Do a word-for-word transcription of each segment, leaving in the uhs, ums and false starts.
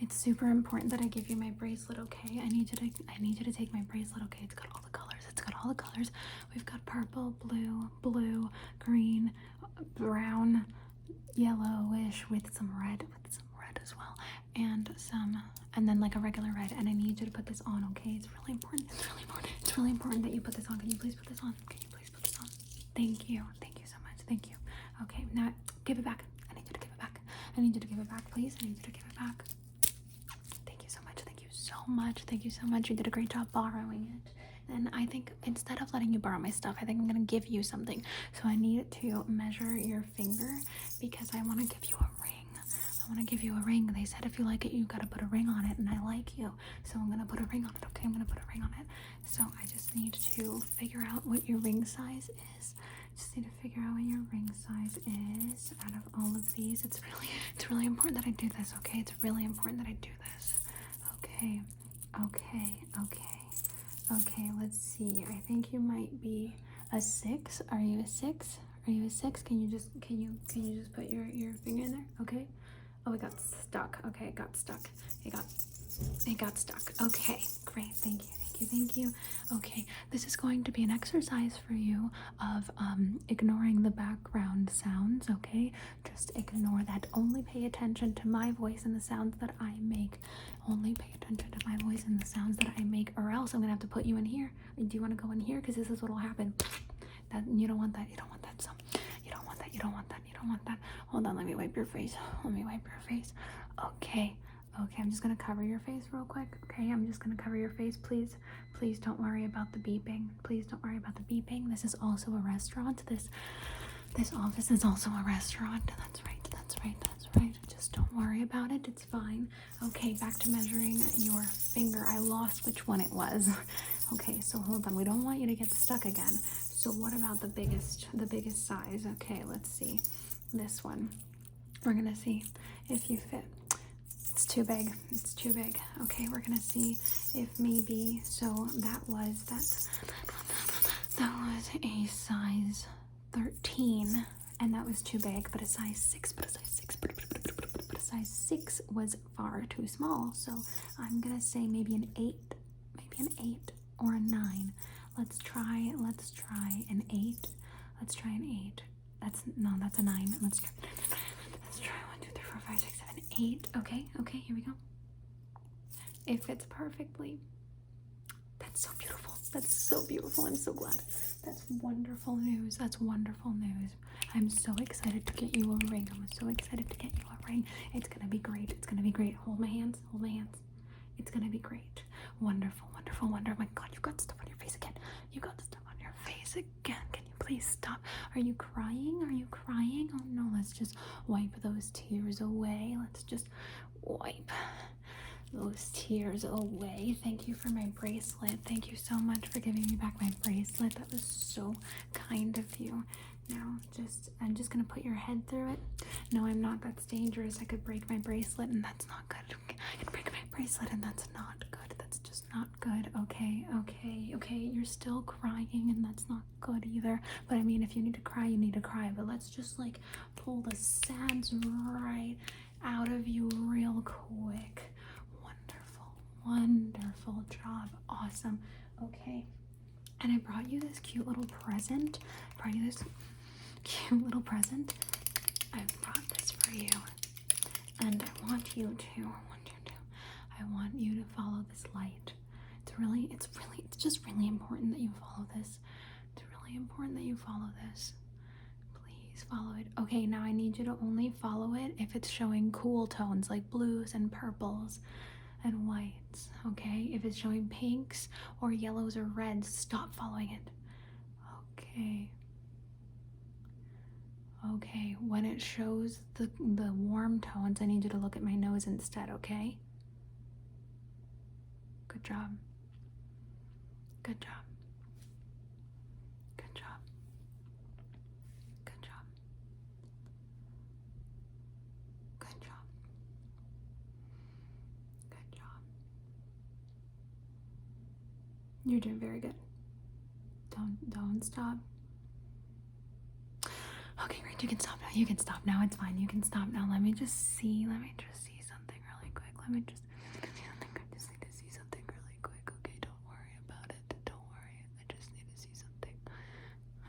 It's super important that I give you my bracelet, okay? I need you to I need you to take my bracelet, okay? It's got all the colors. It's got all the colors. We've got purple, blue, blue, green, brown, yellowish with some red, with some red as well, and some and then like a regular red. And I need you to put this on, okay? It's really important. It's really important. It's really important that you put this on. Can you please put this on? Can you please put this on? Thank you. Thank you so much. Thank you. Okay, now give it back. I need you to give it back. I need you to give it back, please. I need you to give it back. Thank you so much. Thank you so much. Thank you so much. You did a great job borrowing it. And I think instead of letting you borrow my stuff, I think I'm going to give you something. So I need to measure your finger because I want to give you a ring. I want to give you a ring. They said if you like it, you got to put a ring on it. And I like you. So I'm going to put a ring on it. Okay, I'm going to put a ring on it. So I just need to figure out what your ring size is. Just need to figure out what your ring size is out of all of these. It's really, it's really important that I do this, okay? It's really important that I do this. Okay, okay, okay, okay, let's see. I think you might be a six. Are you a six? Are you a six? Can you just, can you, can you just put your, your finger in there? Okay. Oh, it got stuck. Okay, it got stuck. It got, it got stuck. Okay, great, thank you. You, thank you. Okay, this is going to be an exercise for you of um, ignoring the background sounds, okay? Just ignore that. Only pay attention to my voice and the sounds that I make. Only pay attention to my voice and the sounds that I make, or else I'm gonna have to put you in here. Do you want to go in here? Because this is what'll happen. That you don't want that. You don't want that. So you don't want that. You don't want that. You don't want that. Hold on. Let me wipe your face. Let me wipe your face. Okay. Okay, I'm just gonna cover your face real quick. Okay, I'm just gonna cover your face. Please, please don't worry about the beeping. Please don't worry about the beeping. This is also a restaurant. This this office is also a restaurant. That's right, that's right, that's right. Just don't worry about it, it's fine. Okay, back to measuring your finger. I lost which one it was. Okay, so hold on. We don't want you to get stuck again. So what about the biggest, the biggest size? Okay, let's see. This one. We're gonna see if you fit. It's too big. It's too big. Okay, we're gonna see if maybe. So that was that. That was a size thirteen, and that was too big. But a size six. But a size six. But, but, but, but, but, but a size six was far too small. So I'm gonna say maybe an eight, maybe an eight or a nine. Let's try. Let's try an eight. Let's try an eight. That's no. That's a nine. Let's try. Let's try one, two, three, four, five, six, seven, eight. Okay, okay, here we go. It fits perfectly. That's so beautiful. That's so beautiful. I'm so glad. That's wonderful news. That's wonderful news. I'm so excited to get you a ring. I'm so excited to get you a ring. It's gonna be great. It's gonna be great. Hold my hands. Hold my hands. It's gonna be great. Wonderful, wonderful, wonderful. Oh my God, you got stuff on your face again. You got stuff on your face again. Can you please stop? Are you crying? Are you crying? Oh no, let's just wipe those tears away. Let's just wipe those tears away. Thank you for my bracelet. Thank you so much for giving me back my bracelet. That was so kind of you. Now just I'm just gonna put your head through it. No, I'm not. That's dangerous. I could break my bracelet and that's not good. I could break my bracelet and that's not good. That's just not good. Okay, okay, okay. You're still crying and that's not good either. But I mean, if you need to cry, you need to cry. But let's just like pull the sads right out of you real quick. Wonderful, wonderful job. Awesome. Okay. And I brought you this cute little present. I brought you this cute little present. I brought this for you. And I want you to, I want you to, I want you to follow this light. It's really, it's really, it's just really important that you follow this. It's really important that you follow this. Please follow it. Okay, now I need you to only follow it if it's showing cool tones like blues and purples and whites, okay? If it's showing pinks or yellows or reds, stop following it. Okay. Okay, when it shows the, the warm tones, I need you to look at my nose instead, okay? Good job. Good job. Good job. Good job. Good job. Good job. You're doing very good. Don't don't stop. Okay, great, you can stop now. You can stop now. It's fine. You can stop now. Let me just see. Let me just see something really quick. let me just, I think I just need to see something really quick. Okay, don't worry about it. Don't worry. I just need to see something.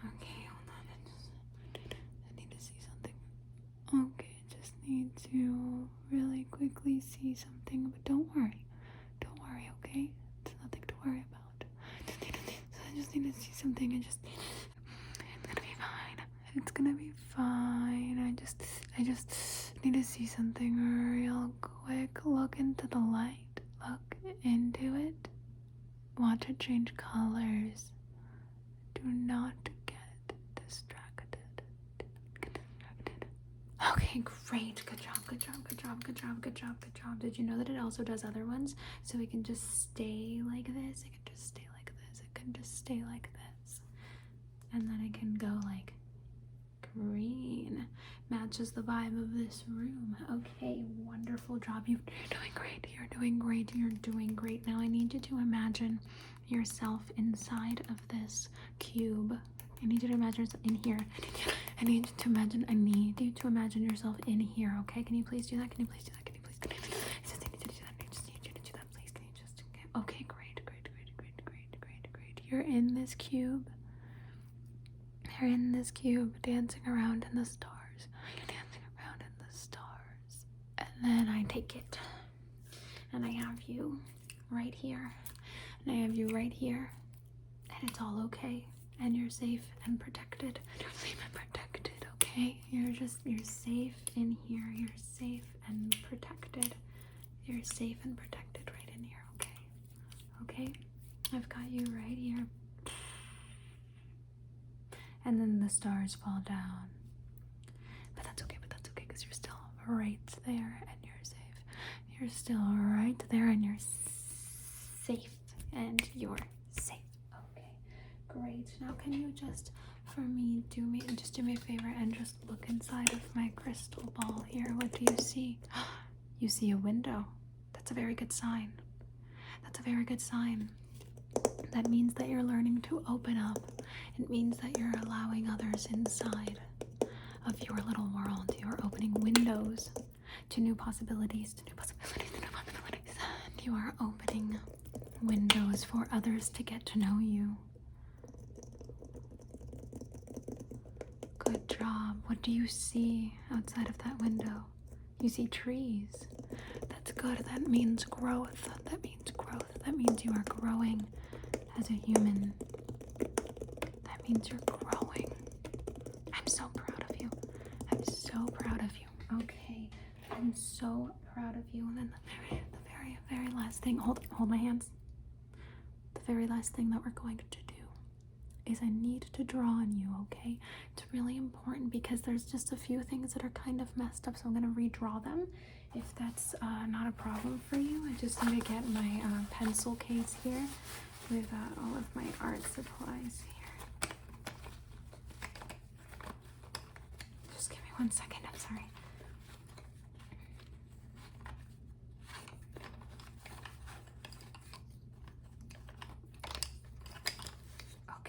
Okay, hold on. I just, I need to see something. Okay, just need to really quickly see something, but don't worry. Don't worry, okay? It's nothing to worry about. I just need to, so I just need to see something. I just need to, it's gonna be fine. It's gonna be fine. I just, I just need to see something real quick. Look into the light. Look into it. Watch it change colors. Do not get distracted. Do not get distracted. Okay, great. Good job, good job, good job, good job, good job, good job. Did you know that it also does other ones? So we can just stay like this. It can just stay like this. It can just stay like this. And then it can go like green. Matches the vibe of this room. Okay, wonderful job. You're doing great. You're doing great. You're doing great. Now I need you to imagine yourself inside of this cube. I need you to imagine yourself in here. I need you to imagine. I need you to imagine yourself in here. Okay, can you please do that? Can you please do that? Can you please do that? I just need you to do that. I just need you to do that. Please, can you just? Okay, great, great, great, great, great, great, great. You're in this cube. They're in this cube, dancing around in the stars. You're dancing around in the stars. And then I take it. And I have you right here. And I have you right here. And it's all okay. And you're safe and protected. You're safe and protected, okay? You're just, you're safe in here. You're safe and protected. You're safe and protected right in here, okay? Okay? I've got you right here. And then the stars fall down. But that's okay, but that's okay, because you're still right there and you're safe. You're still right there and you're safe and you're safe. Okay, great. Now can you just, for me, do me, just do me a favor and just look inside of my crystal ball here. What do you see? You see a window. That's a very good sign. That's a very good sign. That means that you're learning to open up. It means that you're allowing others inside of your little world. You're opening windows to new possibilities, to new possibilities, to new possibilities. And you are opening windows for others to get to know you. Good job. What do you see outside of that window? You see trees. That's good. That means growth. That means growth. That means you are growing as a human. That means you're growing. I'm so proud of you. I'm so proud of you. Okay. I'm so proud of you. And then the very, the very, very last thing. Hold, hold my hands. The very last thing that we're going to do is I need to draw on you, okay? It's really important because there's just a few things that are kind of messed up, so I'm gonna redraw them if that's uh, not a problem for you. I just need to get my uh, pencil case here with uh, all of my art supplies here. Just give me one second, I'm sorry.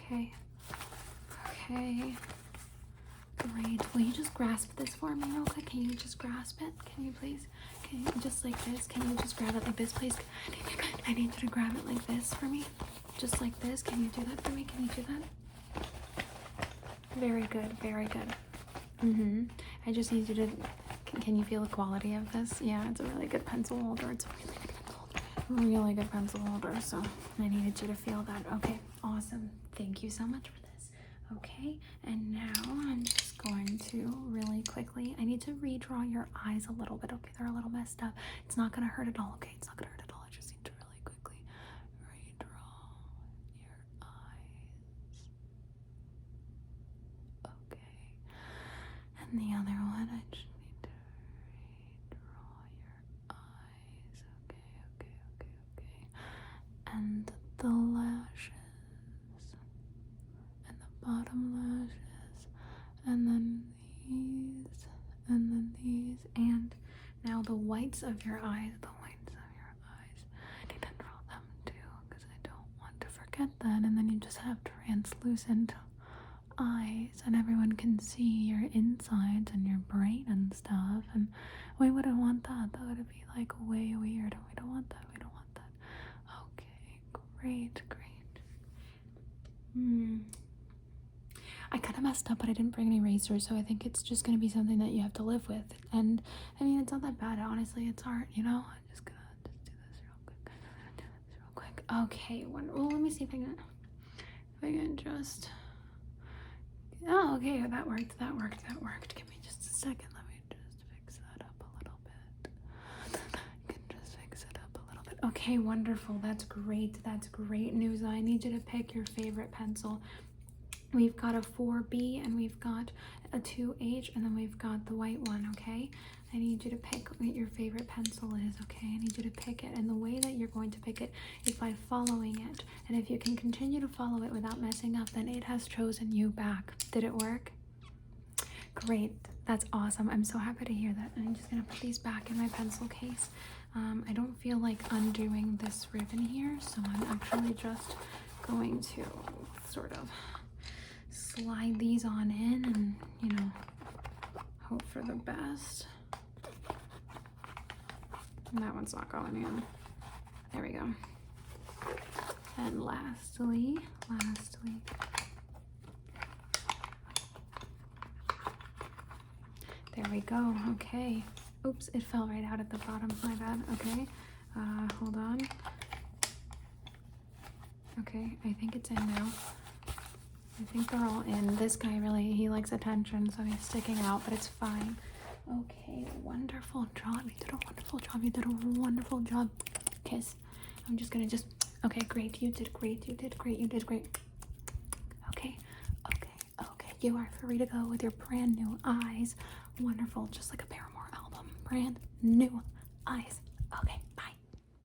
Okay, okay, great. Will you just grasp this for me real quick? Can you just grasp it? Can you please? Can you just like this? Can you just grab it like this, please? I need you to grab it like this for me. Just like this. Can you do that for me? Can you do that? Very good, very good. Mm-hmm. I just need you to, can, can you feel the quality of this? Yeah, it's a really good pencil holder. It's a really good pencil holder. Really good pencil holder, so I needed you to feel that. Okay, awesome. Thank you so much for this. Okay, and now I'm just going to really quickly, I need to redraw your eyes a little bit. Okay, they're a little messed up. It's not gonna hurt at all, okay? It's not gonna hurt at all. I just need to really quickly redraw your eyes. Okay, and the other one, I just need to redraw your eyes. Okay, okay, okay, okay. And the lashes. Bottom lashes, and then these, and then these, and now the whites of your eyes, the whites of your eyes, I need to draw them too, because I don't want to forget that, and then you just have translucent eyes and everyone can see your insides and your brain and stuff, and we wouldn't want that. That would be like way weird, and we don't want that. We don't want that. Okay, great, great. Hmm. I kind of messed up, but I didn't bring any razors, so I think it's just going to be something that you have to live with. And, I mean, it's not that bad. Honestly, it's art, you know? I'm just going to just do this real quick. I'm going to do this real quick. Okay, wonderful. Well, let me see if I can, if I can just... Oh, okay, that worked, that worked, that worked. Give me just a second. Let me just fix that up a little bit. You can just fix it up a little bit. Okay, wonderful. That's great. That's great news. I need you to pick your favorite pencil. We've got a four B and we've got a two H and then we've got the white one, okay? I need you to pick what your favorite pencil is, okay? I need you to pick it, and the way that you're going to pick it is by following it. And if you can continue to follow it without messing up, then it has chosen you back. Did it work? Great, that's awesome. I'm so happy to hear that. And I'm just gonna put these back in my pencil case. Um, I don't feel like undoing this ribbon here, so I'm actually just going to sort of slide these on in and, you know, hope for the best. And that one's not going in. There we go. And lastly, lastly, there we go. Okay. Oops, it fell right out at the bottom. My bad. Okay. Uh, hold on. Okay, I think it's in now. I think they're all in. This guy really, he likes attention, so he's sticking out, but it's fine. Okay, wonderful job. You did a wonderful job. You did a wonderful job. Kiss. I'm just gonna just, okay, great. You did great. You did great. You did great. Okay, okay, okay. You are free to go with your brand new eyes. Wonderful, just like a Paramore album. Brand new eyes.